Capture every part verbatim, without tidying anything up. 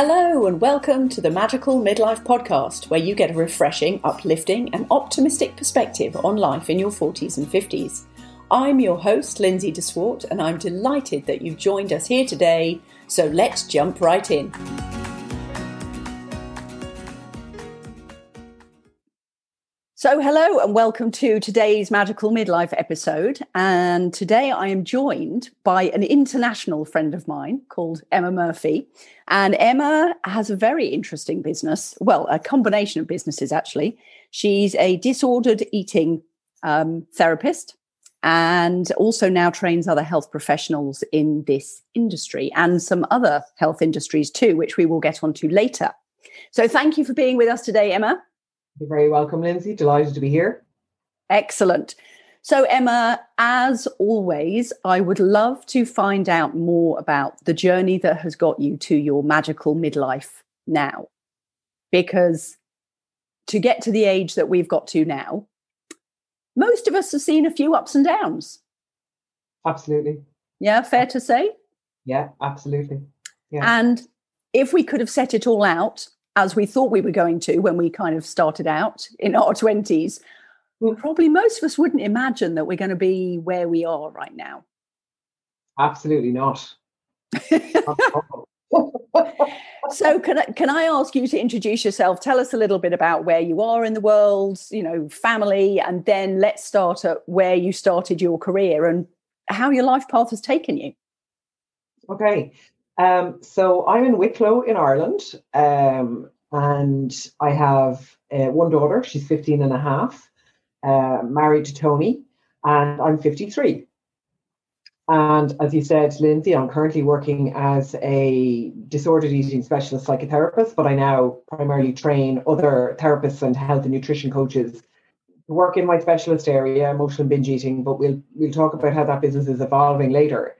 Hello and welcome to the Magical Midlife Podcast, where you get a refreshing, uplifting and optimistic perspective on life in your forties and fifties. I'm your host, Lindsay DeSwart, and I'm delighted that you've joined us here today, so let's jump right in. So hello and welcome to today's Magical Midlife episode, and today I am joined by an international friend of mine called Emma Murphy, and Emma has a very interesting business, well, a combination of businesses actually. She's a disordered eating um, therapist and also now trains other health professionals in this industry and some other health industries too, which we will get onto later. So thank you for being with us today, Emma. You're very welcome, Lindsay. Delighted to be here. Excellent. So, Emma, as always, I would love to find out more about the journey that has got you to your magical midlife now. Because to get to the age that we've got to now, most of us have seen a few ups and downs. Absolutely. Yeah, fair to say? Yeah, absolutely. Yeah. And if we could have set it all out as we thought we were going to when we kind of started out in our twenties, well, probably most of us wouldn't imagine that we're going to be where we are right now. Absolutely not. So can I, can I ask you to introduce yourself? Tell us a little bit about where you are in the world, you know, family, and then let's start at where you started your career and how your life path has taken you. Okay. Um, so I'm in Wicklow in Ireland, um, and I have uh, one daughter, she's fifteen and a half, uh, married to Tony, and I'm fifty-three. And as you said, Lindsay, I'm currently working as a disordered eating specialist psychotherapist, but I now primarily train other therapists and health and nutrition coaches to work in my specialist area, emotional and binge eating, but we'll we'll talk about how that business is evolving later.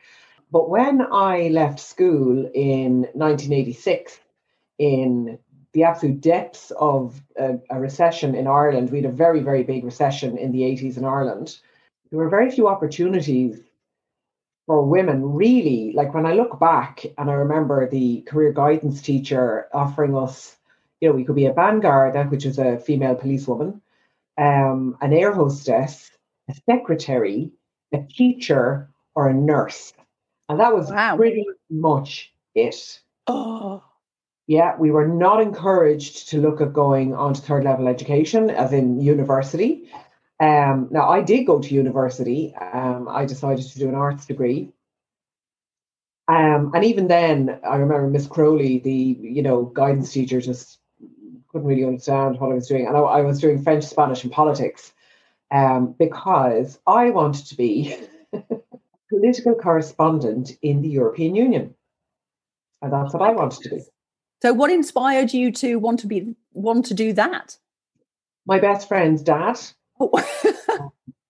But when I left school in nineteen eighty-six, in the absolute depths of a, a recession in Ireland, we had a very, very big recession in the eighties in Ireland. There were very few opportunities for women, really. Like when I look back and I remember the career guidance teacher offering us, you know, we could be a vanguard, which is a female policewoman, um, an air hostess, a secretary, a teacher, or a nurse. And that was wow. pretty much it. Oh, yeah. We were not encouraged to look at going on to third level education, as in university. Um, now, I did go to university. Um, I decided to do an arts degree. Um, and even then, I remember Miss Crowley, the you know guidance teacher, just couldn't really understand what I was doing. And I, I was doing French, Spanish, and politics um, because I wanted to be political correspondent in the European Union. And that's what I wanted to do. So what inspired you to want to be want to do that? My best friend's dad. Oh.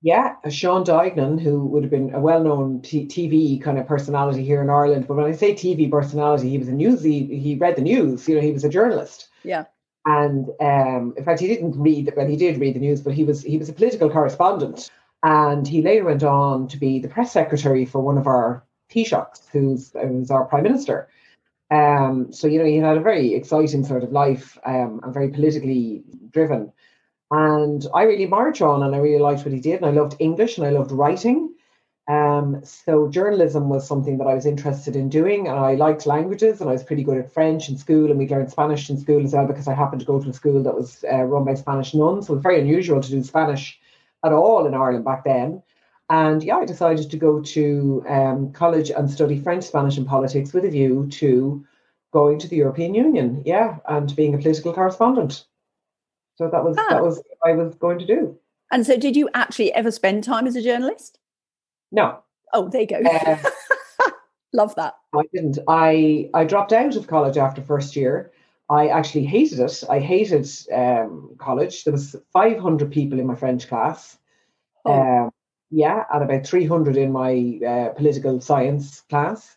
Yeah, Sean Dignan, who would have been a well-known t- TV kind of personality here in Ireland. But when I say T V personality, he was a news, he, he read the news, you know, he was a journalist. Yeah. And um, in fact, he didn't read, well, he did read the news, but he was he was a political correspondent. And he later went on to be the press secretary for one of our Taoiseachs, who's, who's our prime minister. Um, so, you know, he had a very exciting sort of life um, and very politically driven. And I really admired John and I really liked what he did. And I loved English and I loved writing. Um, so journalism was something that I was interested in doing. And I liked languages and I was pretty good at French in school. And we learned Spanish in school as well, because I happened to go to a school that was uh, run by Spanish nuns. So it was very unusual to do Spanish at all in Ireland back then. And yeah, I decided to go to um, college and study French, Spanish and politics with a view to going to the European Union. Yeah, and being a political correspondent. So that was ah. that was what I was going to do. And so did you actually ever spend time as a journalist? No. Oh, there you go. Uh, Love that. I didn't. I, I dropped out of college after first year. I actually hated it. I hated um, college. There was five hundred people in my French class. Oh. Um, yeah, and about three hundred in my uh, political science class.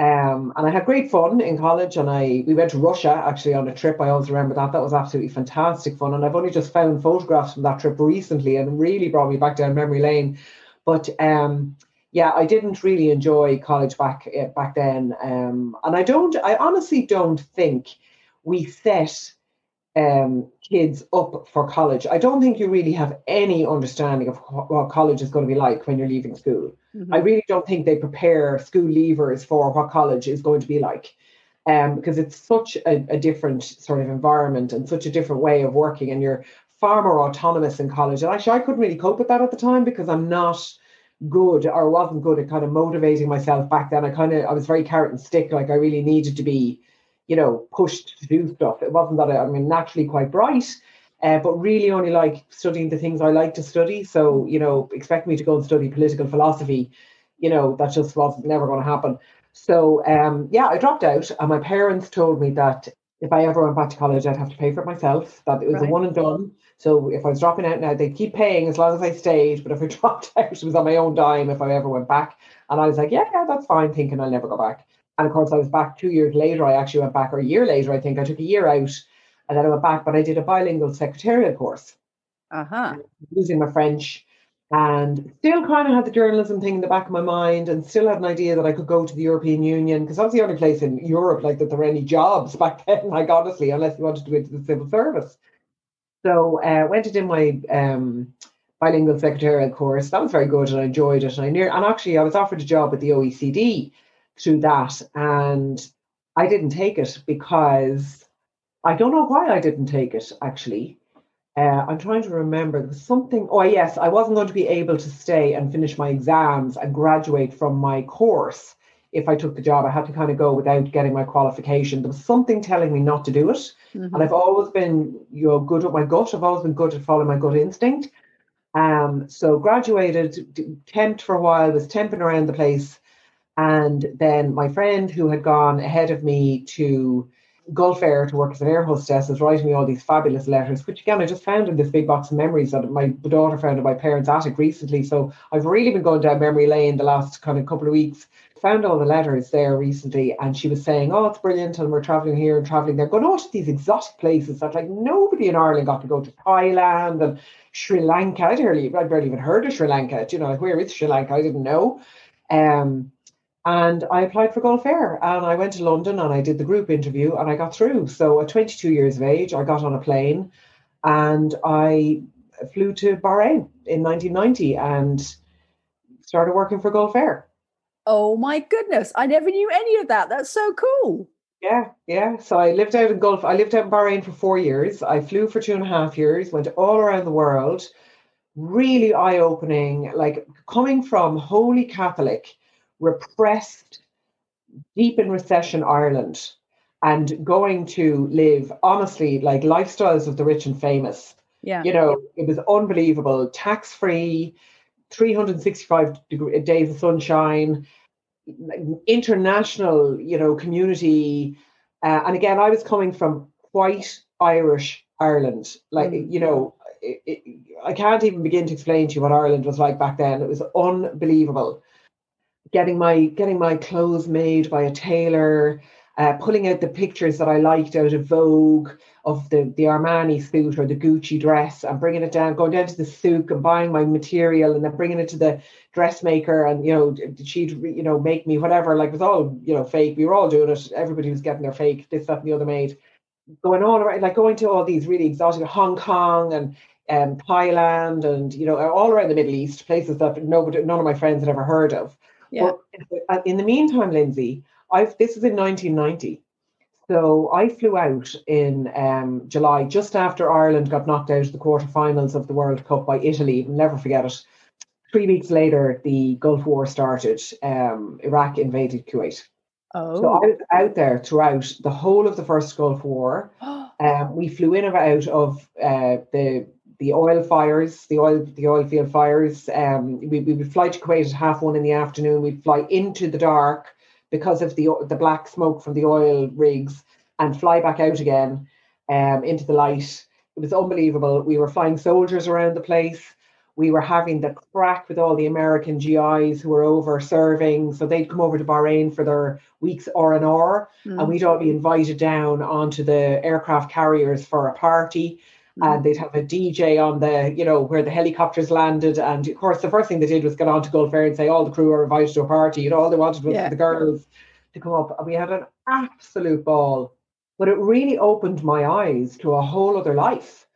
Um, and I had great fun in college. And I we went to Russia, actually, on a trip. I always remember that. That was absolutely fantastic fun. And I've only just found photographs from that trip recently and really brought me back down memory lane. But um, yeah, I didn't really enjoy college back back then. Um, and I don't, I honestly don't think we set um, kids up for college. I don't think you really have any understanding of what college is going to be like when you're leaving school. Mm-hmm. I really don't think they prepare school leavers for what college is going to be like. Um, because it's such a, a different sort of environment and such a different way of working, and you're far more autonomous in college. And actually, I couldn't really cope with that at the time because I'm not good, or wasn't good at kind of motivating myself back then. I kind of I was very carrot and stick. Like, I really needed to be, you know, pushed to do stuff. It wasn't that I, I mean, naturally quite bright, uh, but really only like studying the things I like to study. So, you know, expect me to go and study political philosophy, you know, that just was never going to happen. So, um, yeah, I dropped out, and my parents told me that if I ever went back to college, I'd have to pay for it myself, that it was right. a one and done. So if I was dropping out now, they'd keep paying as long as I stayed. But if I dropped out, it was on my own dime if I ever went back. And I was like, yeah, yeah, that's fine, thinking I'll never go back. And of course, I was back two years later. I actually went back, or a year later, I think. I took a year out, and then I went back, but I did a bilingual secretarial course. Uh-huh. Losing my French. And still kind of had the journalism thing in the back of my mind, and still had an idea that I could go to the European Union, because that was the only place in Europe like that there were any jobs back then, like honestly, unless you wanted to go into the civil service. So I uh, went and did my um, bilingual secretarial course. That was very good, and I enjoyed it. And I near and actually I was offered a job at the O E C D through that, and I didn't take it because I don't know why I didn't take it actually. Uh, I'm trying to remember, there was something, oh yes, I wasn't going to be able to stay and finish my exams and graduate from my course if I took the job. I had to kind of go without getting my qualification. There was something telling me not to do it. Mm-hmm. And I've always been, you know, good at my gut. I've always been good at following my gut instinct. Um, so graduated, temped for a while, was temping around the place. And then my friend who had gone ahead of me to Gulf Air to work as an air hostess was writing me all these fabulous letters, which again I just found in this big box of memories that my daughter found in my parents' attic recently. So I've really been going down memory lane the last kind of couple of weeks. Found all the letters there recently, and she was saying, oh, it's brilliant, and we're traveling here and traveling there, going all to these exotic places that like nobody in Ireland got to go to, Thailand and Sri Lanka. I'd barely, I'd barely even heard of Sri Lanka. Do you know, like, where is Sri Lanka? I didn't know. Um And I applied for Gulf Air, and I went to London, and I did the group interview, and I got through. So at twenty-two years of age, I got on a plane, and I flew to Bahrain in nineteen ninety and started working for Gulf Air. Oh, my goodness. I never knew any of that. That's so cool. Yeah, yeah. So I lived out in Gulf. I lived out in Bahrain for four years. I flew for two and a half years, went all around the world. Really eye-opening, like coming from Holy Catholic, repressed, deep in recession Ireland, and going to live, honestly, like lifestyles of the rich and famous. Yeah. You know, it was unbelievable. Tax-free, three hundred sixty-five degree, days of sunshine, international, you know, community. Uh, and again, I was coming from white Irish Ireland. Like, mm. you know, it, it, I can't even begin to explain to you what Ireland was like back then. It was unbelievable. Getting my getting my clothes made by a tailor, uh, pulling out the pictures that I liked out of Vogue of the, the Armani suit or the Gucci dress, and bringing it down, going down to the souk and buying my material, and then bringing it to the dressmaker, and you know she'd you know make me whatever. Like it was all you know fake. We were all doing it. Everybody was getting their fake this, that, and the other made. Going all around, like going to all these really exotic Hong Kong and. Um, Thailand and you know all around the Middle East, places that nobody, none of my friends had ever heard of. Yeah. But in the meantime, Lindsay, I've this is in nineteen ninety, so I flew out in um, July just after Ireland got knocked out of the quarterfinals of the World Cup by Italy. I'll never forget it. Three weeks later, the Gulf War started. Um, Iraq invaded Kuwait. Oh. So I was out there throughout the whole of the first Gulf War. um, we flew in and out of uh, the. The oil fires, the oil, the oil field fires. Um, we, we would fly to Kuwait at half one in the afternoon. We'd fly into the dark because of the the black smoke from the oil rigs, and fly back out again um, into the light. It was unbelievable. We were flying soldiers around the place. We were having the crack with all the American G Is who were over serving. So they'd come over to Bahrain for their week's R and R, mm. and we'd all be invited down onto the aircraft carriers for a party. and they'd have a D J on the, you know, where the helicopters landed. And of course, the first thing they did was get on to Gulf Air and say all the crew are invited to a party. You know, all they wanted was yeah. the girls to come up. And we had an absolute ball. But it really opened my eyes to a whole other life,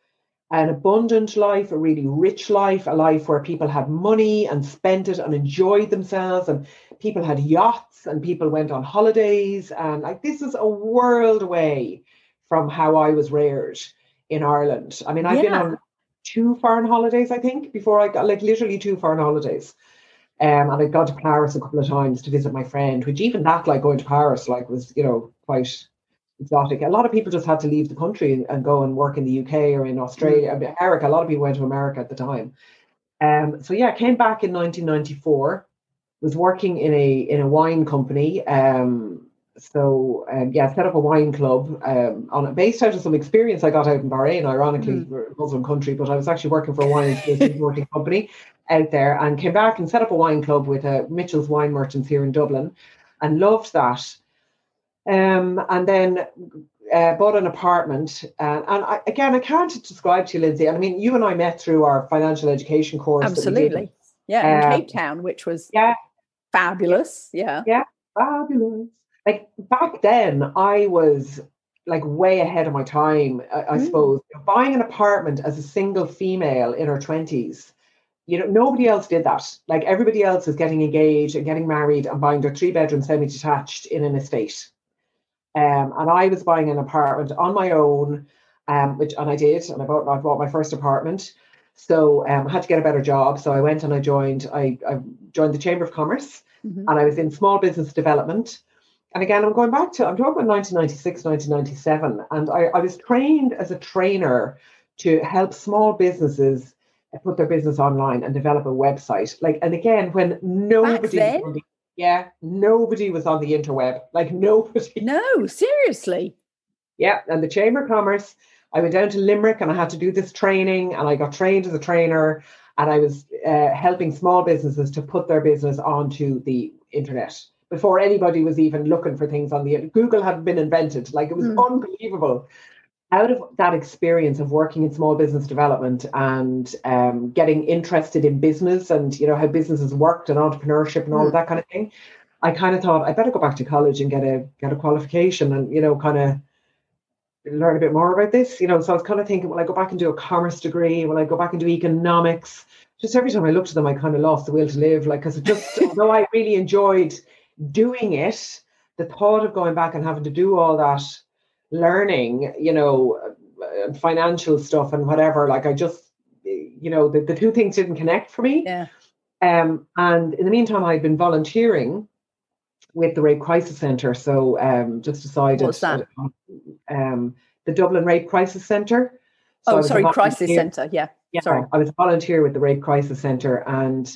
an abundant life, a really rich life, a life where people had money and spent it and enjoyed themselves, and people had yachts and people went on holidays. And like, this is a world away from how I was reared in Ireland. I mean, I've yeah. been on two foreign holidays, I think, before I got, like, literally two foreign holidays. Um, and I got to Paris a couple of times to visit my friend, which even that, like, going to Paris, like, was, you know, quite exotic. A lot of people just had to leave the country and, and go and work in the U K or in Australia. I mean, America, a lot of people went to America at the time. Um, so yeah, I came back in nineteen ninety-four, was working in a in a wine company. Um, so um, yeah, set up a wine club um, on based out of some experience I got out in Bahrain, ironically, mm. Muslim country, but I was actually working for a wine importing company out there, and came back and set up a wine club with uh, Mitchell's Wine Merchants here in Dublin, and loved that. Um, and then uh, bought an apartment. And, and I, again, I can't describe to you, Lindsay. And I mean, you and I met through our financial education course. Absolutely. Yeah. In um, Cape Town, which was yeah. fabulous. Yeah. Yeah. Fabulous. Like, back then, I was like way ahead of my time, I, I mm. suppose. Buying an apartment as a single female in her twenties, you know, nobody else did that. Like, everybody else was getting engaged and getting married and buying their three bedroom semi detached in an estate. Um, and I was buying an apartment on my own, um, which and I did, and I bought, I bought my first apartment. So um, I had to get a better job. So I went and I joined, I, I joined the Chamber of Commerce, mm-hmm. and I was in small business development. And again, I'm going back to, I'm talking about nineteen ninety-six, nineteen ninety-seven, and I, I was trained as a trainer to help small businesses put their business online and develop a website. Like, and again, when nobody. Yeah, nobody was on the interweb, like nobody. No, seriously. Yeah, and the Chamber of Commerce, I went down to Limerick and I had to do this training, and I got trained as a trainer, and I was uh, helping small businesses to put their business onto the internet before anybody was even looking for things on the internet. Google hadn't been invented. Like, it was mm. unbelievable. Out of that experience of working in small business development and um, getting interested in business and, you know, how businesses worked and entrepreneurship and all mm. of that kind of thing, I kind of thought I better go back to college and get a get a qualification and, you know, kind of learn a bit more about this. You know, so I was kind of thinking, will I go back and do a commerce degree? Will I go back and do economics? Just every time I looked at them, I kind of lost the will to live, like, because it just, although I really enjoyed doing it, the thought of going back and having to do all that learning, you know, uh, financial stuff and whatever, like, I just, you know, the, the two things didn't connect for me. Yeah. Um, and in the meantime, I'd been volunteering with the Rape Crisis Centre. So um, just decided. What's that? Um, the Dublin Rape Crisis Centre. So oh, sorry, Crisis Centre. Yeah. yeah. Sorry. I was a volunteer with the Rape Crisis Centre, and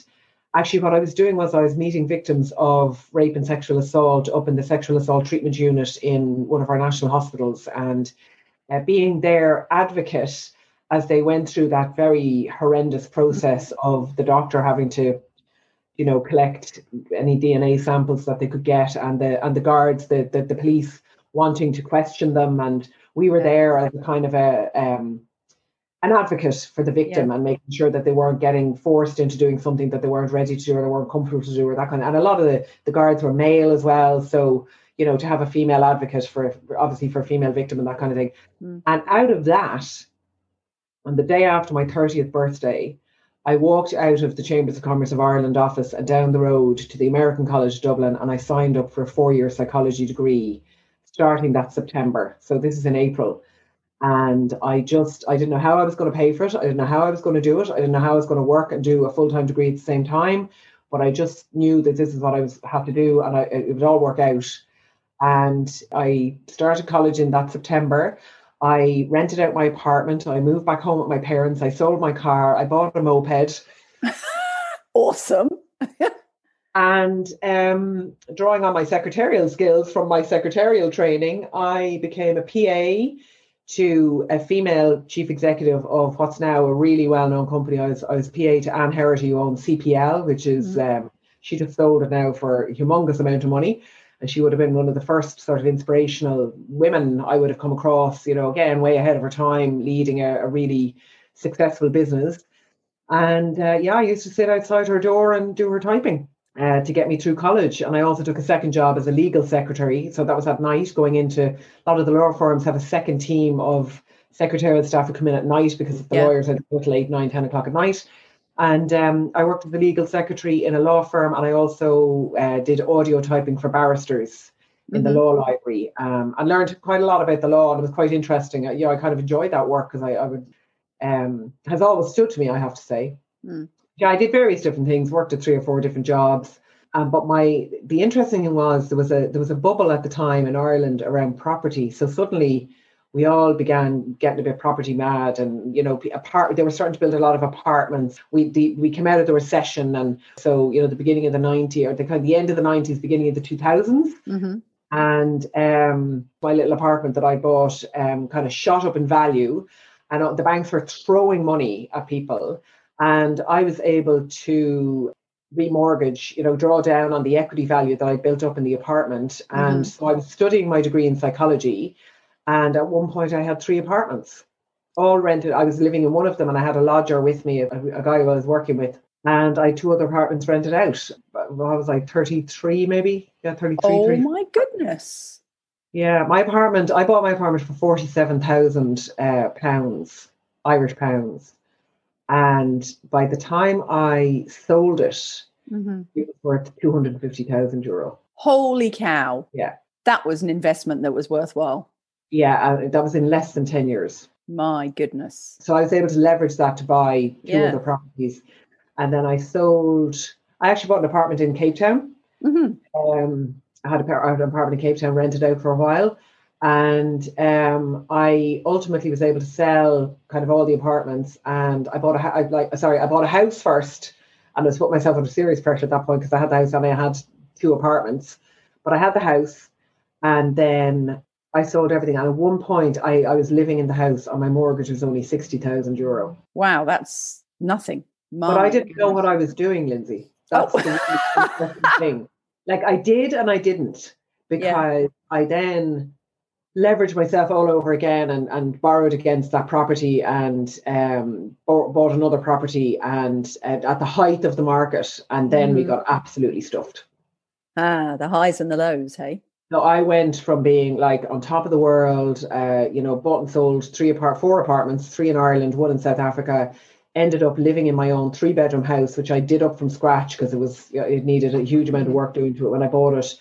actually what I was doing was I was meeting victims of rape and sexual assault up in the sexual assault treatment unit in one of our national hospitals, and uh, being their advocate as they went through that very horrendous process of the doctor having to, you know, collect any D N A samples that they could get, and the and the guards, the the, the police wanting to question them. And we were there as a kind of a... Um, an advocate for the victim, yeah. and making sure that they weren't getting forced into doing something that they weren't ready to do or they weren't comfortable to do or that kind of, and a lot of the, the guards were male as well. So, you know, to have a female advocate for, obviously for a female victim and that kind of thing. Mm. And out of that, on the day after my thirtieth birthday, I walked out of the Chambers of Commerce of Ireland office and down the road to the American College of Dublin. And I signed up for a four-year psychology degree starting that September. So this is in April. And I just, I didn't know how I was going to pay for it. I didn't know how I was going to do it. I didn't know how I was going to work and do a full-time degree at the same time. But I just knew that this is what I was had to do, and I, it would all work out. And I started college in that September. I rented out my apartment. I moved back home with my parents. I sold my car. I bought a moped. Awesome. And um, drawing on my secretarial skills from my secretarial training, I became a P A to a female chief executive of what's now a really well-known company. I was, I was P A to Anne Herity, who owns C P L, which is, mm-hmm. um, she just sold it now for a humongous amount of money. And she would have been one of the first sort of inspirational women I would have come across, you know, again, way ahead of her time, leading a, a really successful business. And uh, yeah, I used to sit outside her door and do her typing uh, to get me through college. And I also took a second job as a legal secretary. So that was at night, going into a lot of the law firms have a second team of secretarial staff who come in at night because the yeah. lawyers are until eight, nine, ten o'clock at night. And um, I worked as the legal secretary in a law firm, and I also uh, did audio typing for barristers in mm-hmm. the law library. Um, and learned quite a lot about the law, and it was quite interesting. Uh, you know, I kind of enjoyed that work because I, I would um, has always stood to me, I have to say. Mm. Yeah, I did various different things, worked at three or four different jobs. Um, but my the interesting thing was there was a there was a bubble at the time in Ireland around property. So suddenly we all began getting a bit property mad, and, you know, apart, they were starting to build a lot of apartments. We the, we came out of the recession. And so, you know, the beginning of the nineties, or the kind of the end of the nineties, beginning of the two thousands. Mm-hmm. And um, my little apartment that I bought um, kind of shot up in value, and the banks were throwing money at people. And I was able to remortgage, you know, draw down on the equity value that I built up in the apartment. Mm-hmm. And so I was studying my degree in psychology. And at one point I had three apartments, all rented. I was living in one of them, and I had a lodger with me, a, a guy I was working with. And I had two other apartments rented out. I was like thirty-three maybe. Yeah, thirty-three. Oh, thirty-three. My goodness. Yeah, my apartment, I bought my apartment for forty-seven thousand uh, pounds, Irish pounds. And by the time I sold it, mm-hmm. it was worth two hundred fifty thousand euro. Holy cow. Yeah. That was an investment that was worthwhile. Yeah, uh, that was in less than ten years. My goodness. So I was able to leverage that to buy two yeah. other properties. And then I sold, I actually bought an apartment in Cape Town. Mm-hmm. Um, I, had a, I had an apartment in Cape Town, rented out for a while. And um, I ultimately was able to sell kind of all the apartments. And I bought a, I, like, sorry, I bought a house first. And I was putting myself under serious pressure at that point because I had the house and I had two apartments. But I had the house, and then I sold everything. And at one point I, I was living in the house, and my mortgage was only sixty thousand euro. Wow. That's nothing. My but I didn't know what I was doing, Lindsay. That's oh. the really thing. Like, I did and I didn't, because yeah. I then leveraged myself all over again, and, and borrowed against that property, and um, bought another property, and uh, at the height of the market. And then mm. we got absolutely stuffed. Ah, the highs and the lows. Hey. So I went from being like on top of the world, uh, you know, bought and sold three apart, four apartments, three in Ireland, one in South Africa, ended up living in my own three bedroom house, which I did up from scratch because it was, you know, it needed a huge amount of work doing to it when I bought it,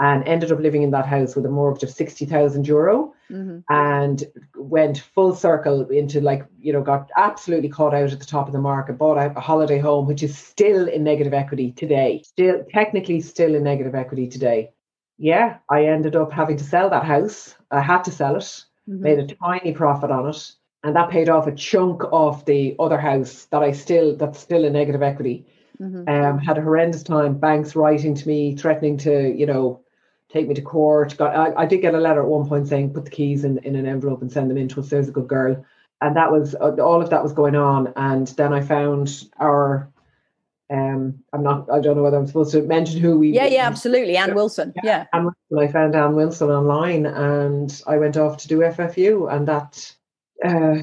and ended up living in that house with a mortgage of sixty thousand euro, mm-hmm. and went full circle into, like, you know, got absolutely caught out at the top of the market, bought a holiday home, which is still in negative equity today, still technically still in negative equity today. Yeah, I ended up having to sell that house. I had to sell it, mm-hmm. made a tiny profit on it. And that paid off a chunk of the other house that I still, that's still in negative equity. Mm-hmm. Um, had a horrendous time, banks writing to me, threatening to, you know, take me to court. Got, I, I did get a letter at one point saying, put the keys in, in an envelope and send them in to us. There's a good girl. And that was, all of that was going on. And then I found our... Um, I'm not, I don't know whether I'm supposed to mention who we... Yeah, yeah, absolutely. Ann Wilson. Yeah. Ann Wilson. I found Ann Wilson online, and I went off to do F F U, and that uh,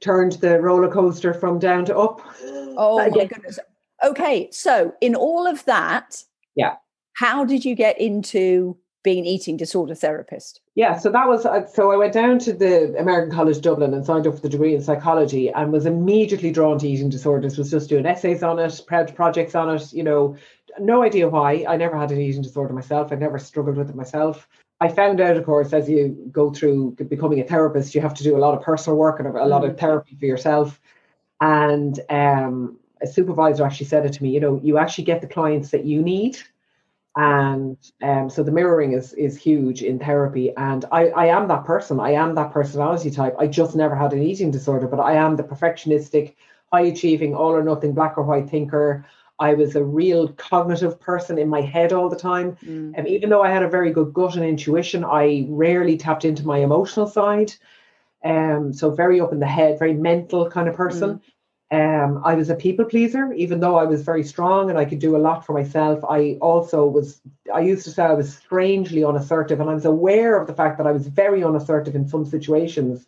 turned the roller coaster from down to up. Oh, uh, my yeah. goodness. Okay. So in all of that, yeah, how did you get into being an eating disorder therapist? Yeah, so that was, uh, so I went down to the American College of Dublin and signed up for the degree in psychology, and was immediately drawn to eating disorders, was just doing essays on it, projects on it, you know, no idea why. I never had an eating disorder myself. I never struggled with it myself. I found out, of course, as you go through becoming a therapist, you have to do a lot of personal work and a lot of therapy for yourself. And um, a supervisor actually said it to me, you know, you actually get the clients that you need. And um, so the mirroring is is huge in therapy. And I, I am that person. I am that personality type. I just never had an eating disorder, but I am the perfectionistic, high-achieving, all-or-nothing, black-or-white thinker. I was a real cognitive person in my head all the time. Mm. And even though I had a very good gut and intuition, I rarely tapped into my emotional side. Um, so very up in the head, very mental kind of person. Mm. Um, I was a people pleaser, even though I was very strong and I could do a lot for myself. I also was, I used to say I was strangely unassertive, and I was aware of the fact that I was very unassertive in some situations.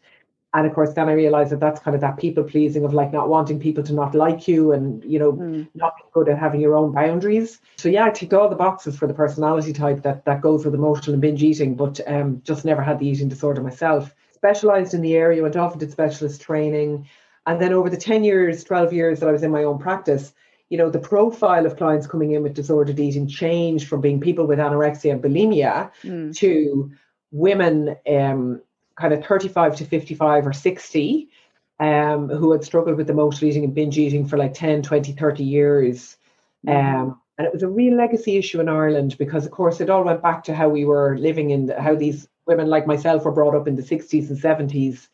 And of course, then I realized that that's kind of that people pleasing of like not wanting people to not like you and, you know, mm. not good at having your own boundaries. So, yeah, I ticked all the boxes for the personality type that, that goes with emotional and binge eating, but um, just never had the eating disorder myself. Specialized in the area, went off and did specialist training. And then over the ten years, twelve years that I was in my own practice, you know, the profile of clients coming in with disordered eating changed from being people with anorexia and bulimia mm. to women um, kind of thirty-five to fifty-five or sixty um, who had struggled with emotional eating and binge eating for like ten, twenty, thirty years. Mm. Um, and it was a real legacy issue in Ireland because, of course, it all went back to how we were living in the, how these women like myself were brought up in the sixties and seventies.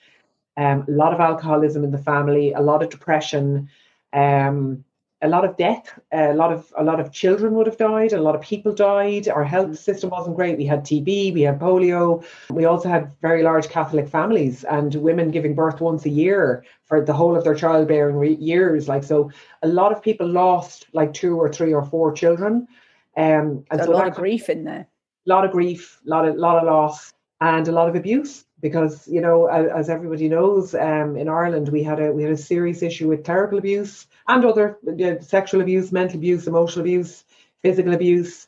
Um, a lot of alcoholism in the family, a lot of depression, um, a lot of death. A lot of a lot of children would have died. A lot of people died. Our health system wasn't great. We had T B. We had polio. We also had very large Catholic families and women giving birth once a year for the whole of their childbearing re- years. Like so, a lot of people lost like two or three or four children. Um, and so a so lot of grief in there. A lot of grief. A lot of lot of loss and a lot of abuse. Because, you know, as everybody knows, um, in Ireland, we had a we had a serious issue with clerical abuse and other uh, sexual abuse, mental abuse, emotional abuse, physical abuse.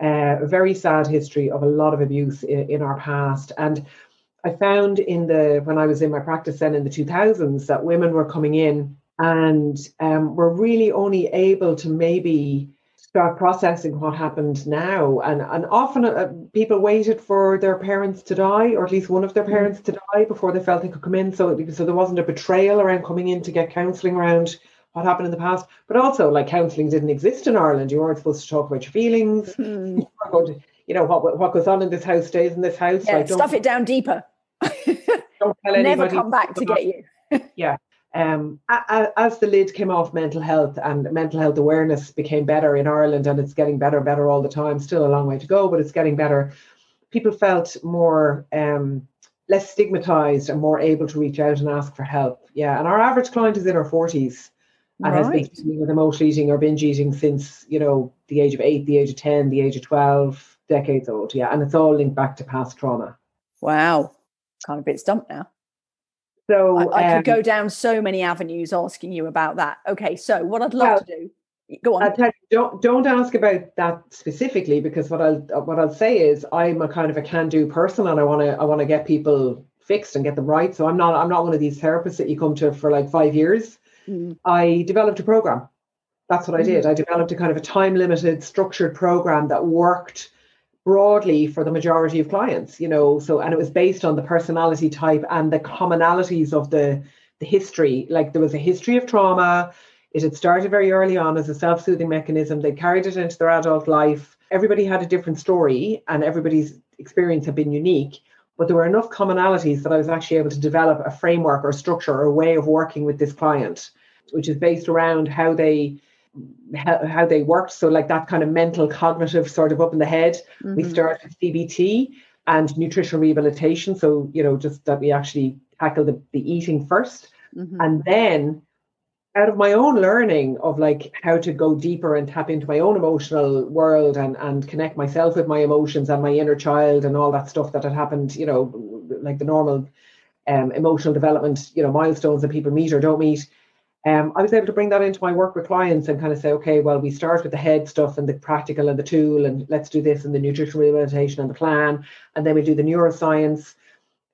Uh, a very sad history of a lot of abuse in, in our past. And I found in the when I was in my practice then in the two thousands that women were coming in and um, were really only able to maybe start processing what happened now. And, and often uh, people waited for their parents to die, or at least one of their parents to die before they felt they could come in. So, so there wasn't a betrayal around coming in to get counselling around what happened in the past. But also, like, counselling didn't exist in Ireland. You weren't supposed to talk about your feelings. Mm. You, to, you know, what what goes on in this house stays in this house. Yeah, like, don't, stuff it down deeper. Don't tell anybody. Never come back to get you. Yeah. Um, as the lid came off mental health and mental health awareness became better in Ireland, and it's getting better and better all the time, still a long way to go, but it's getting better. People felt more, um, less stigmatized and more able to reach out and ask for help. Yeah. And our average client is in her forties and right. has been dealing with emotional eating or binge eating since, you know, the age of eight, the age of ten, the age of twelve, decades old. Yeah. And it's all linked back to past trauma. Wow. Kind of a bit stumped now. So I, I um, could go down so many avenues asking you about that. Okay, so what I'd love well, to do, go on. I'll tell you, don't don't ask about that specifically, because what I'll what I'll say is I'm a kind of a can-do person, and I want to I want to get people fixed and get them right. So I'm not I'm not one of these therapists that you come to for like five years. Mm. I developed a program. That's what I did. Mm. I developed a kind of a time-limited, structured program that worked broadly for the majority of clients, you know, so, and it was based on the personality type and the commonalities of the, the history. Like there was a history of trauma. It had started very early on as a self-soothing mechanism. They carried it into their adult life. Everybody had a different story and everybody's experience had been unique, but there were enough commonalities that I was actually able to develop a framework or a structure or a way of working with this client, which is based around how they How, how they worked. So like that kind of mental cognitive sort of up in the head. Mm-hmm. We start with C B T and nutritional rehabilitation. So, you know, just that we actually tackle the, the eating first. Mm-hmm. And then out of my own learning of like how to go deeper and tap into my own emotional world and, and connect myself with my emotions and my inner child and all that stuff that had happened, you know, like the normal um, emotional development, you know, milestones that people meet or don't meet. Um, I was able to bring that into my work with clients and kind of say, okay, well, we start with the head stuff and the practical and the tool, and let's do this and the nutritional rehabilitation and the plan. And then we do the neuroscience.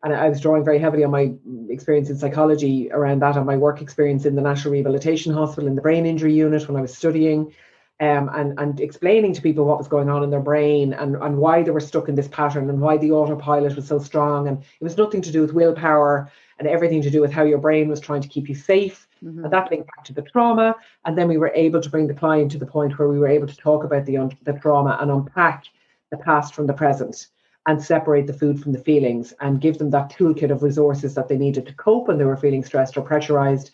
And I was drawing very heavily on my experience in psychology around that and my work experience in the National Rehabilitation Hospital in the brain injury unit when I was studying um, and, and explaining to people what was going on in their brain and, and why they were stuck in this pattern and why the autopilot was so strong. And it was nothing to do with willpower and everything to do with how your brain was trying to keep you safe. Mm-hmm. And that linked back to the trauma. And then we were able to bring the client to the point where we were able to talk about the, un- the trauma and unpack the past from the present and separate the food from the feelings and give them that toolkit of resources that they needed to cope when they were feeling stressed or pressurized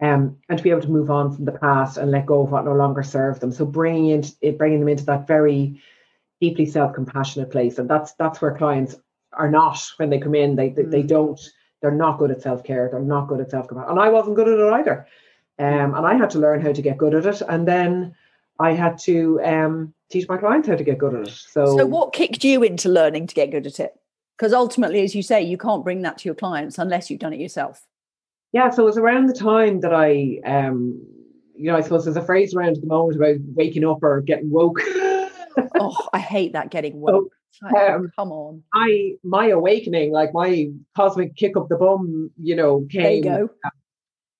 um, and to be able to move on from the past and let go of what no longer served them. So bringing in, it, bringing them into that very deeply self-compassionate place. And that's that's where clients are not when they come in. They, they, mm-hmm. they don't. They're not good at self-care. They're not good at self-compassion. And I wasn't good at it either. Um, and I had to learn how to get good at it. And then I had to um, teach my clients how to get good at it. So, so what kicked you into learning to get good at it? Because ultimately, as you say, you can't bring that to your clients unless you've done it yourself. Yeah, so it was around the time that I, um, you know, I suppose there's a phrase around at the moment about waking up or getting woke. Oh, I hate that, getting woke. So, um, come on. I my awakening, like my cosmic kick up the bum, you know, came. There you go.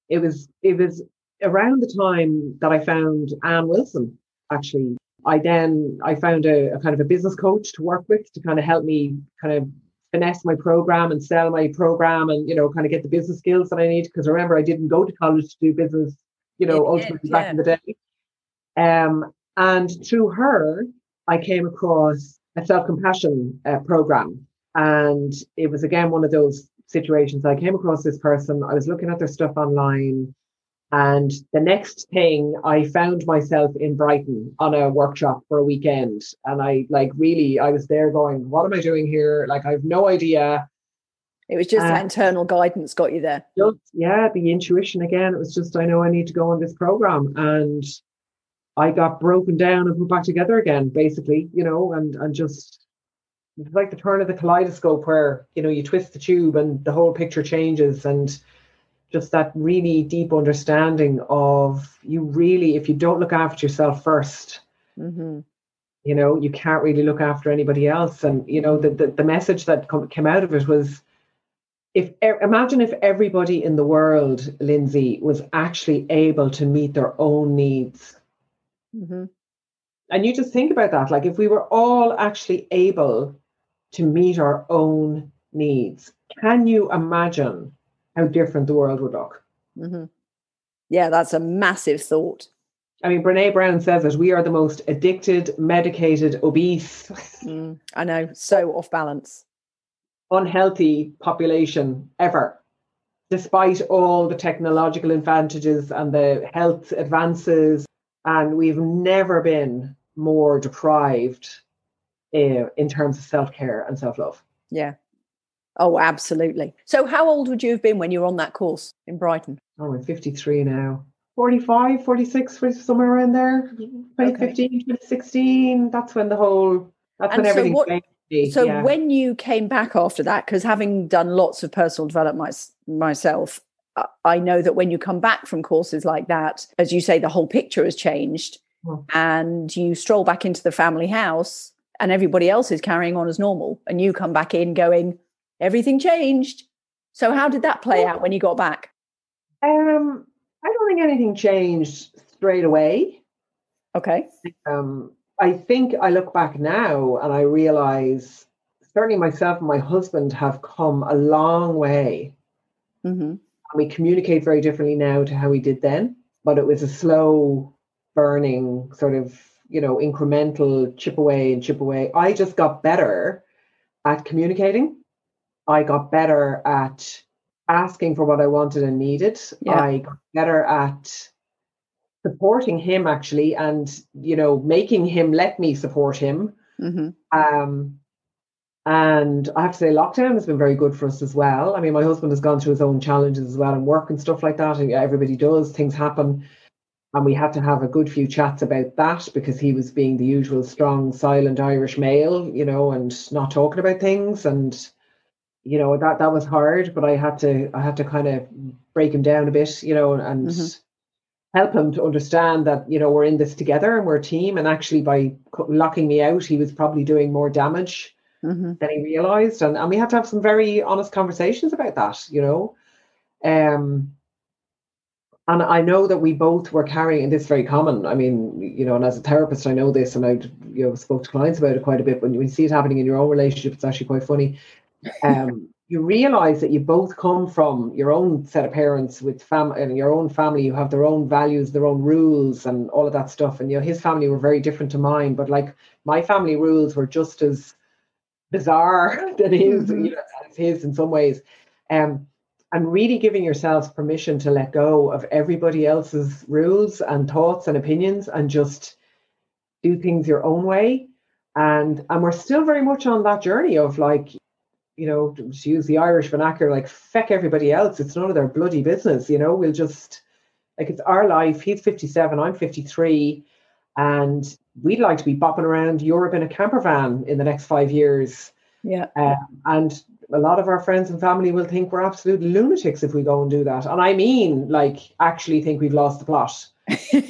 It was, it was around the time that I found Ann Wilson, actually. I then, I found a, a kind of a business coach to work with to kind of help me kind of finesse my program and sell my program and, you know, kind of get the business skills that I need. Because remember, I didn't go to college to do business, you know, it ultimately did, back yeah. in the day. Um, and through her, I came across a self-compassion uh, program. And it was, again, one of those situations. I came across this person. I was looking at their stuff online. And the next thing, I found myself in Brighton on a workshop for a weekend. And I like really, I was there going, what am I doing here? Like, I have no idea. It was just uh, that internal guidance got you there. Just, yeah, the intuition again. It was just, I know I need to go on this program. And I got broken down and put back together again, basically, you know, and, and just it's like the turn of the kaleidoscope where, you know, you twist the tube and the whole picture changes. And just that really deep understanding of you really, if you don't look after yourself first, mm-hmm. you know, you can't really look after anybody else. And, you know, the, the, the message that com- came out of it was, if er, imagine if everybody in the world, Lindsay, was actually able to meet their own needs. Mm-hmm. And you just think about that. Like if we were all actually able to meet our own needs, can you imagine how different the world would look? Mm-hmm. Yeah, that's a massive thought. I mean, Brené Brown says it, we are the most addicted, medicated, obese. Mm, I know, so off balance. Unhealthy population ever, despite all the technological advantages and the health advances. And we've never been more deprived uh, in terms of self-care and self-love. Yeah. Oh, absolutely. So how old would you have been when you were on that course in Brighton? Oh, I'm fifty-three now. forty-five, forty-six, somewhere around there. twenty fifteen, okay. twenty sixteen. That's when the whole, that's and when so everything what, changed. So yeah. When you came back after that, because having done lots of personal development my, myself, I know that when you come back from courses like that, as you say, the whole picture has changed oh. and you stroll back into the family house and everybody else is carrying on as normal. And you come back in going, everything changed. So how did that play out when you got back? Um, I don't think anything changed straight away. Okay. Um, I think I look back now and I realize certainly myself and my husband have come a long way. Mm-hmm. We communicate very differently now to how we did then, but it was a slow burning sort of, you know, incremental chip away and chip away. I just got better at communicating. I got better at asking for what I wanted and needed. Yeah. I got better at supporting him actually and, you know, making him let me support him. Mm-hmm. Um, and I have to say lockdown has been very good for us as well. I mean, my husband has gone through his own challenges as well and work and stuff like that. And everybody does, things happen. And we had to have a good few chats about that because he was being the usual strong, silent Irish male, you know, and not talking about things. And, you know, that, that was hard, but I had to, I had to kind of break him down a bit, you know, and mm-hmm. help him to understand that, you know, we're in this together and we're a team. And actually by locking me out, he was probably doing more damage Mm-hmm. than he realised. And, and we had to have some very honest conversations about that, you know. Um, and I know that we both were carrying, and this is very common, I mean, you know, and as a therapist, I know this, and I you know, spoke to clients about it quite a bit. When you see it happening in your own relationship, it's actually quite funny. Um, you realise that you both come from your own set of parents with family, and your own family, you have their own values, their own rules and all of that stuff. And, you know, his family were very different to mine, but like my family rules were just as bizarre than his, you know, his in some ways, um, and really giving yourselves permission to let go of everybody else's rules and thoughts and opinions and just do things your own way. And and we're still very much on that journey of like, you know, to use the Irish vernacular, like feck everybody else, it's none of their bloody business, you know, we'll just Like, it's our life. He's fifty-seven, I'm fifty-three. And we'd like to be bopping around Europe in a camper van in the next five years. Yeah. Um, and a lot of our friends and family will think we're absolute lunatics if we go and do that. And I mean, like, actually think we've lost the plot, you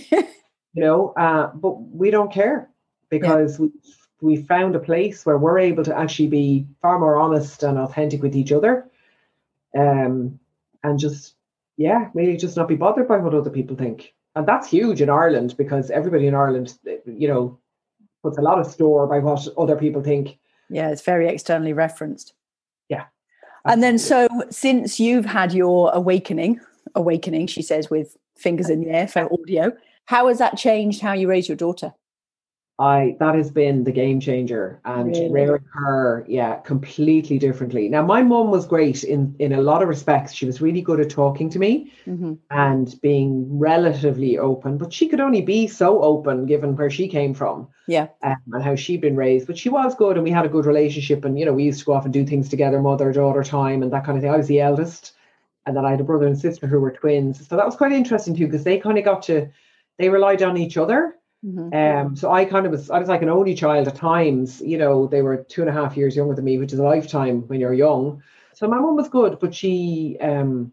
know, uh, but we don't care, because yeah. we we found a place where we're able to actually be far more honest and authentic with each other. Um, and just, yeah, really just not be bothered by what other people think. And that's huge in Ireland, because everybody in Ireland, you know, puts a lot of store by what other people think. Yeah, it's very externally referenced. Yeah. Absolutely. And then, so since you've had your awakening, awakening, she says with fingers in the air for audio, how has that changed how you raise your daughter? I that has been the game changer, and really? Rearing her, yeah, completely differently. Now, my mum was great in, in a lot of respects. She was really good at talking to me mm-hmm. and being relatively open, but she could only be so open given where she came from, yeah, um, and how she'd been raised. But she was good, and we had a good relationship, and, you know, we used to go off and do things together, mother, daughter time and that kind of thing. I was the eldest, and then I had a brother and sister who were twins. So that was quite interesting too, because they kind of got to, they relied on each other. Mm-hmm. Um, so I kind of was, I was like an only child at times, you know, they were two and a half years younger than me, which is a lifetime when you're young. So my mum was good, but she, um,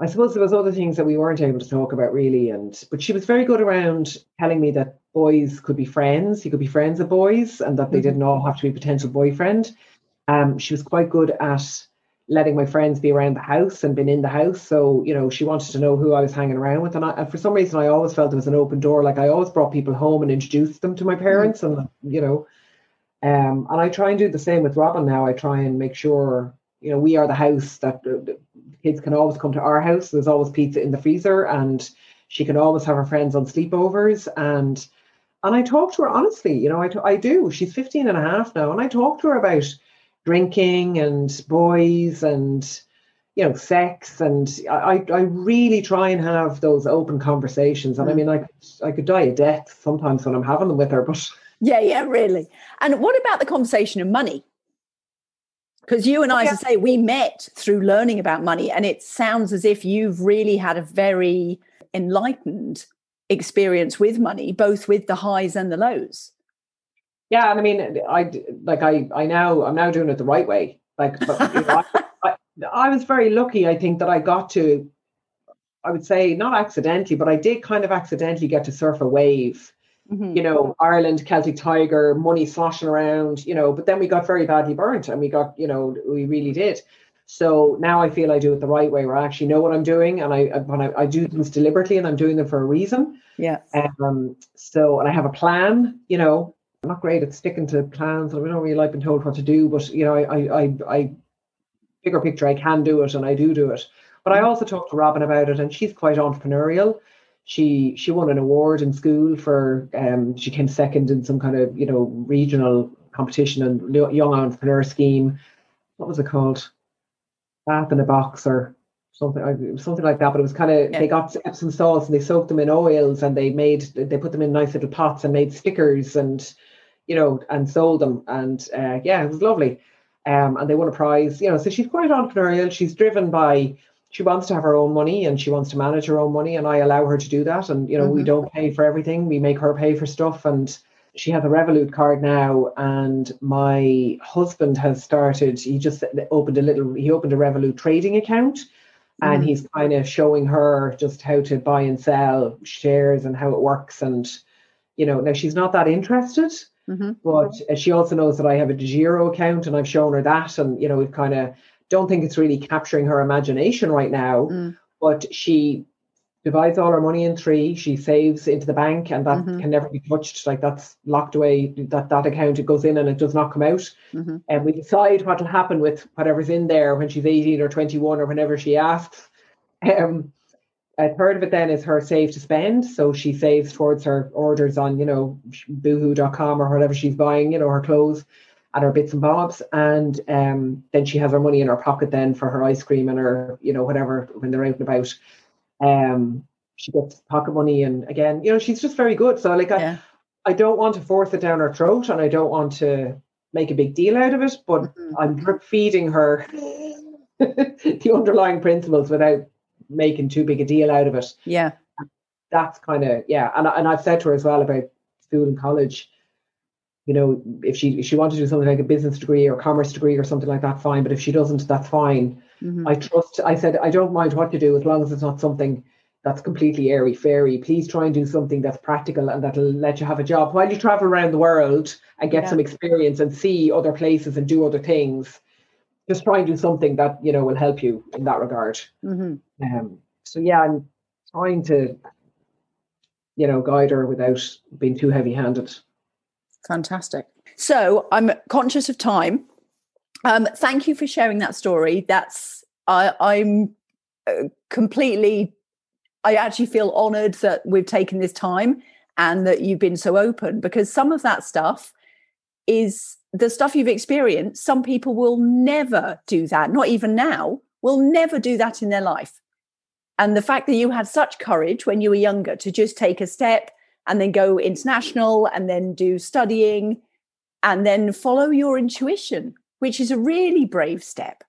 I suppose there was other things that we weren't able to talk about really. And, but she was very good around telling me that boys could be friends. You could be friends of boys, and that they mm-hmm. didn't all have to be potential boyfriend. Um, she was quite good at letting my friends be around the house and been in the house. So, you know, she wanted to know who I was hanging around with. And, I, and for some reason, I always felt there was an open door. Like, I always brought people home and introduced them to my parents. Mm-hmm. And, you know, um, and I try and do the same with Robin now. I try and make sure, you know, we are the house that uh, kids can always come to our house. There's always pizza in the freezer, and she can always have her friends on sleepovers. And, and I talk to her honestly, you know, I, t- I do. She's fifteen and a half now. And I talk to her about drinking and boys and, you know, sex, and I I really try and have those open conversations. And I mean, I I could die a death sometimes when I'm having them with her, but yeah, yeah, really. And what about the conversation of money? Because you and I, okay. as I say, we met through learning about money, and it sounds as if you've really had a very enlightened experience with money, both with the highs and the lows. Yeah, and I mean, I like I I now I'm now doing it the right way. Like, but, you know, I, I, I was very lucky, I think, that I got to, I would say not accidentally, but I did kind of accidentally get to surf a wave. Mm-hmm. You know, Ireland, Celtic Tiger, money sloshing around. You know, but then we got very badly burnt, and we got, you know, we really did. So now I feel I do it the right way, where I actually know what I'm doing, and I when I, I do things deliberately, and I'm doing them for a reason. Yeah. Um. So, and I have a plan. You know. I'm not great at sticking to plans, and we don't really like being told what to do, but, you know, I, I, I, bigger picture, I can do it, and I do do it. But I also talked to Robin about it, and she's quite entrepreneurial. She, she won an award in school for, um, she came second in some kind of, you know, regional competition and young entrepreneur scheme. What was it called? Bath in a Box or something, something like that. But it was kind of, yeah. they got Epsom salts and they soaked them in oils, and they made, they put them in nice little pots and made stickers and, you know, and sold them. And uh, yeah, it was lovely. Um, and they won a prize, you know, so she's quite entrepreneurial. She's driven by, she wants to have her own money, and she wants to manage her own money. And I allow her to do that. And, you know, mm-hmm. we don't pay for everything. We make her pay for stuff. And she has a Revolut card now. And my husband has started, he just opened a little, he opened a Revolut trading account. Mm-hmm. And he's kind of showing her just how to buy and sell shares and how it works. And, you know, now she's not that interested. Mm-hmm. But she also knows that I have a De Giro account, and I've shown her that. And, you know, we've kind of, don't think it's really capturing her imagination right now. Mm. But she divides all her money in three. She saves into the bank, and that mm-hmm. can never be touched. Like, that's locked away. That that account, it goes in and it does not come out. Mm-hmm. And we decide what will happen with whatever's in there when she's eighteen or twenty-one or whenever she asks. Um, a third of it then is her save to spend. So she saves towards her orders on, you know, boohoo dot com or whatever she's buying, you know, her clothes and her bits and bobs. And um, then she has her money in her pocket then for her ice cream and her, you know, whatever, when they're out and about. Um, she gets pocket money. And again, you know, she's just very good. So like, yeah. I, I don't want to force it down her throat, and I don't want to make a big deal out of it, but mm-hmm. I'm drip feeding her the underlying principles without making too big a deal out of it. Yeah. that's kind of, yeah. And, and I've said to her as well about school and college, you know, if she if she wanted to do something like a business degree or commerce degree or something like that, fine. But if she doesn't, that's fine. Mm-hmm. I trust, I said, I don't mind what you do as long as it's not something that's completely airy-fairy. Please try and do something that's practical and that'll let you have a job while you travel around the world and get yeah. some experience and see other places and do other things. Just try and do something that, you know, will help you in that regard. Mm-hmm. Um, so, yeah, I'm trying to, you know, guide her without being too heavy-handed. Fantastic. So I'm conscious of time. Um, thank you for sharing that story. That's, I, I'm completely, I actually feel honoured that we've taken this time and that you've been so open, because some of that stuff is the stuff you've experienced. Some people will never do that, not even now, will never do that in their life. And the fact that you had such courage when you were younger to just take a step and then go international and then do studying and then follow your intuition, which is a really brave step.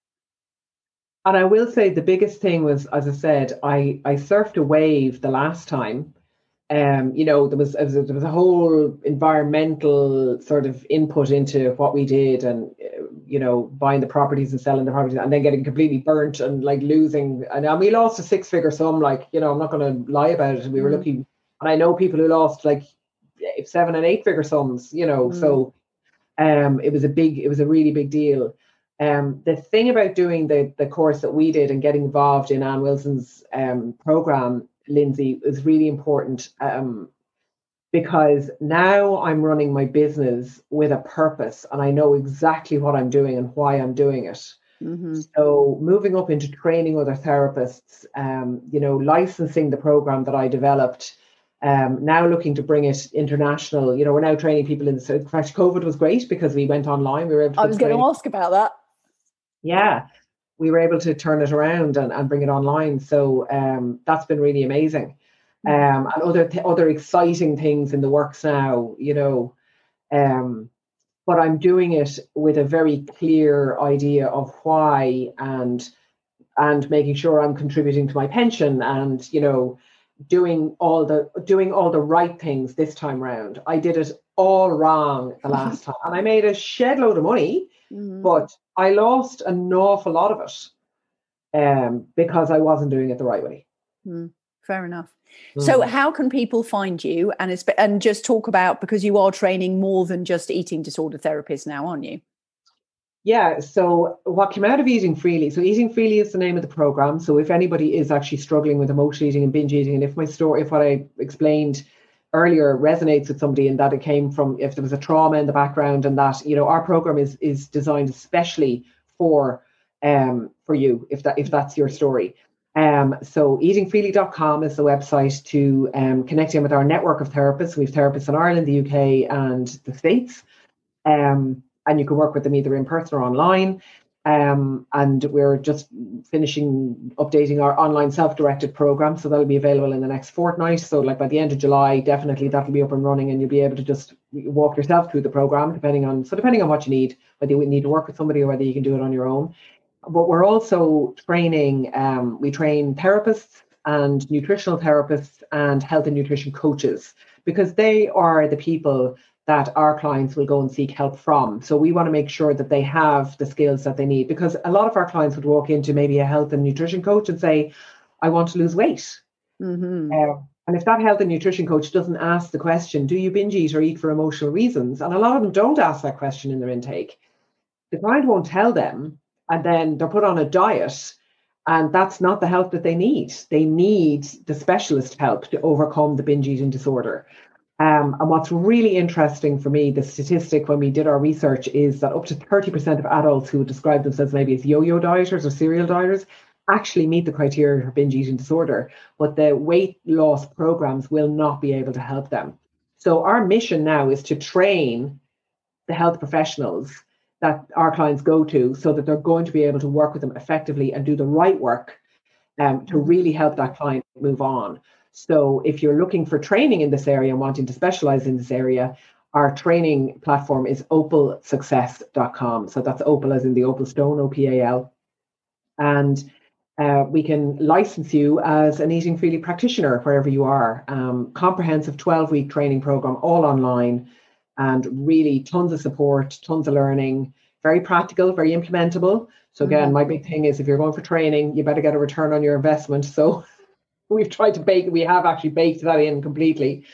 And I will say the biggest thing was, as I said, I, I surfed a wave the last time. Um, you know, there was, there was a whole environmental sort of input into what we did and, you know, buying the properties and selling the properties and then getting completely burnt and like losing. And, and we lost a six figure sum, like, you know, I'm not going to lie about it. We were mm. looking. And I know people who lost like seven and eight figure sums, you know, mm. so um, it was a big, it was a really big deal. Um, the thing about doing the, the course that we did and getting involved in Ann Wilson's um, program, Lindsay, is really important um, because now I'm running my business with a purpose and I know exactly what I'm doing and why I'm doing it. Mm-hmm. So moving up into training other therapists, um, you know, licensing the program that I developed. Um, now looking to bring it international. You know, we're now training people in the, so in fact, COVID was great because we went online. We were able to I was going to ask about that. Yeah, we were able to turn it around and, and bring it online. So um, that's been really amazing. Um, and other th- other exciting things in the works now, you know. Um, but I'm doing it with a very clear idea of why and and making sure I'm contributing to my pension and, you know, doing all the doing all the right things this time round. I did it all wrong the last time and I made a shed load of money, mm-hmm. but I lost an awful lot of it um, because I wasn't doing it the right way. Mm, fair enough. Mm. So how can people find you and it's, and just talk about, because you are training more than just eating disorder therapists now, aren't you? Yeah, so what came out of Eating Freely, so Eating Freely is the name of the program. So if anybody is actually struggling with emotional eating and binge eating, and if my story, if what I explained earlier resonates with somebody and that it came from, if there was a trauma in the background and that, you know, our program is is designed especially for um for you, if that if that's your story. Um, so eating freely dot com is the website to um, connect in with our network of therapists. We have therapists in Ireland, the U K and the States. Um. And you can work with them either in person or online. Um, and we're just finishing updating our online self-directed program. So that'll be available in the next fortnight. So like by the end of July, definitely that'll be up and running and you'll be able to just walk yourself through the program, depending on, so depending on what you need, whether you need to work with somebody or whether you can do it on your own. But we're also training, um, we train therapists and nutritional therapists and health and nutrition coaches, because they are the people that our clients will go and seek help from. So we want to make sure that they have the skills that they need, because a lot of our clients would walk into maybe a health and nutrition coach and say, I want to lose weight. Mm-hmm. Uh, and if that health and nutrition coach doesn't ask the question, do you binge eat or eat for emotional reasons? And a lot of them don't ask that question in their intake. The client won't tell them, and then they're put on a diet, and that's not the help that they need. They need the specialist help to overcome the binge eating disorder. Um, and what's really interesting for me, the statistic when we did our research, is that up to thirty percent of adults who describe themselves maybe as yo-yo dieters or serial dieters actually meet the criteria for binge eating disorder, but the weight loss programs will not be able to help them. So our mission now is to train the health professionals that our clients go to so that they're going to be able to work with them effectively and do the right work um, to really help that client move on. So if you're looking for training in this area and wanting to specialize in this area, our training platform is opal success dot com. So that's opal as in the opal stone, O P A L. And Uh, we can license you as an Eating Freely practitioner wherever you are. Um, comprehensive twelve-week training program, all online, and really tons of support, tons of learning, very practical, very implementable. So again, mm-hmm. my big thing is if you're going for training, you better get a return on your investment. So we've tried to bake, we have actually baked that in completely.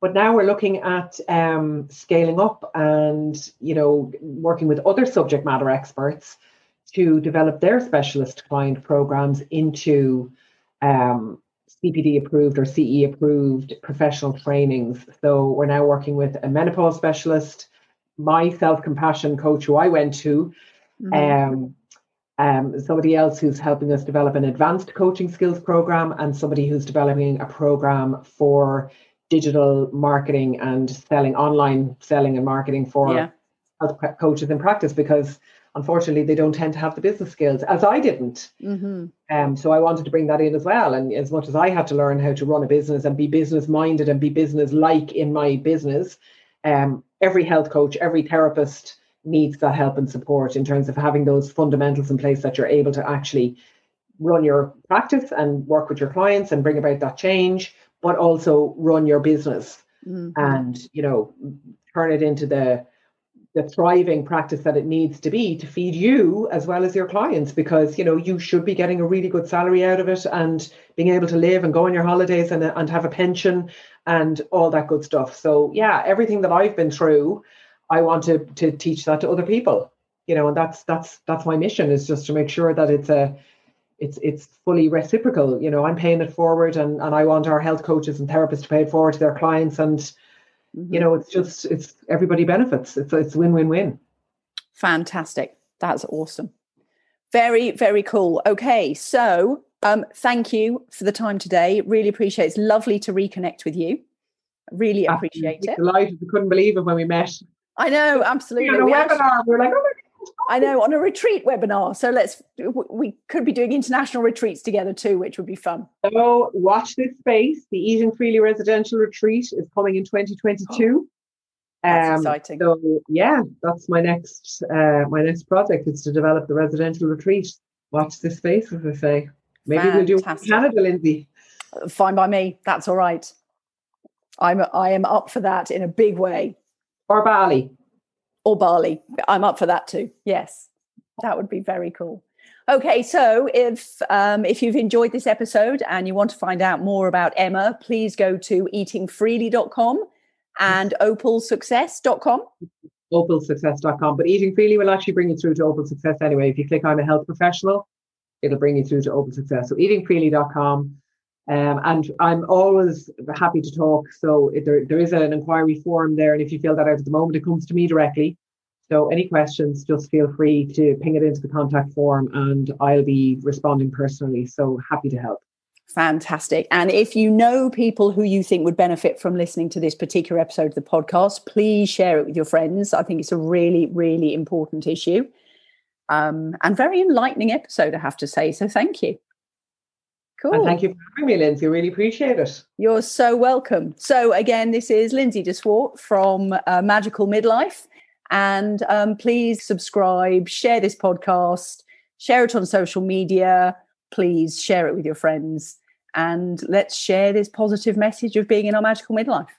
But now we're looking at um, scaling up and, you know, working with other subject matter experts to develop their specialist client programs into um, C P D approved or C E approved professional trainings. So we're now working with a menopause specialist, my self-compassion coach who I went to, mm-hmm. um, um, somebody else who's helping us develop an advanced coaching skills program, and somebody who's developing a program for digital marketing and selling, online selling and marketing for yeah. health coaches in practice, because unfortunately, they don't tend to have the business skills, as I didn't. Mm-hmm. Um, so I wanted to bring that in as well. And as much as I had to learn how to run a business and be business minded and be business like in my business, um, every health coach, every therapist needs that help and support in terms of having those fundamentals in place that you're able to actually run your practice and work with your clients and bring about that change, but also run your business mm-hmm. and, you know, turn it into the the thriving practice that it needs to be to feed you as well as your clients, because, you know, you should be getting a really good salary out of it and being able to live and go on your holidays and, and have a pension and all that good stuff. So, yeah, everything that I've been through, I want to, to teach that to other people, you know, and that's that's that's my mission, is just to make sure that it's a it's it's fully reciprocal. You know, I'm paying it forward, and, and I want our health coaches and therapists to pay it forward to their clients, and mm-hmm. you know, it's just, it's everybody benefits. It's it's win, win, win. Fantastic. That's awesome. Very, very cool. Okay. So um, thank you for the time today. Really appreciate it. It's lovely to reconnect with you. Really appreciate it. Delighted. We couldn't believe it when we met. I know. Absolutely. On a we webinar, actually, we were like, oh my God. I know, on a retreat webinar. So let's, we could be doing international retreats together too, which would be fun. So watch this space. The Eating Freely Residential Retreat is coming in twenty twenty-two. Oh, that's um, exciting. So yeah, that's my next, uh, my next project is to develop the residential retreat. Watch this space, as I say. Maybe Fantastic. We'll do Canada, Lindsay. Fine by me. That's all right. I'm, I am up for that in a big way. Or Bali. Or Bali. I'm up for that too. Yes, that would be very cool. Okay, so if um, if you've enjoyed this episode and you want to find out more about Emma, please go to eating freely dot com and opal success dot com. opal success dot com. But Eating Freely will actually bring you through to Opal Success anyway. If you click on a health professional, it'll bring you through to Opal Success. So eating freely dot com. Um, and I'm always happy to talk. So if there, there is an inquiry form there. And if you fill that out at the moment, it comes to me directly. So any questions, just feel free to ping it into the contact form and I'll be responding personally. So happy to help. Fantastic. And if you know people who you think would benefit from listening to this particular episode of the podcast, please share it with your friends. I think it's a really, really important issue, um, and very enlightening episode, I have to say. So thank you. Cool. And thank you for having me, Lindsay. Really appreciate it. You're so welcome. So again, this is Lindsay DeSwart from uh, Magical Midlife. And um, please subscribe, share this podcast, share it on social media. Please share it with your friends. And let's share this positive message of being in our magical midlife.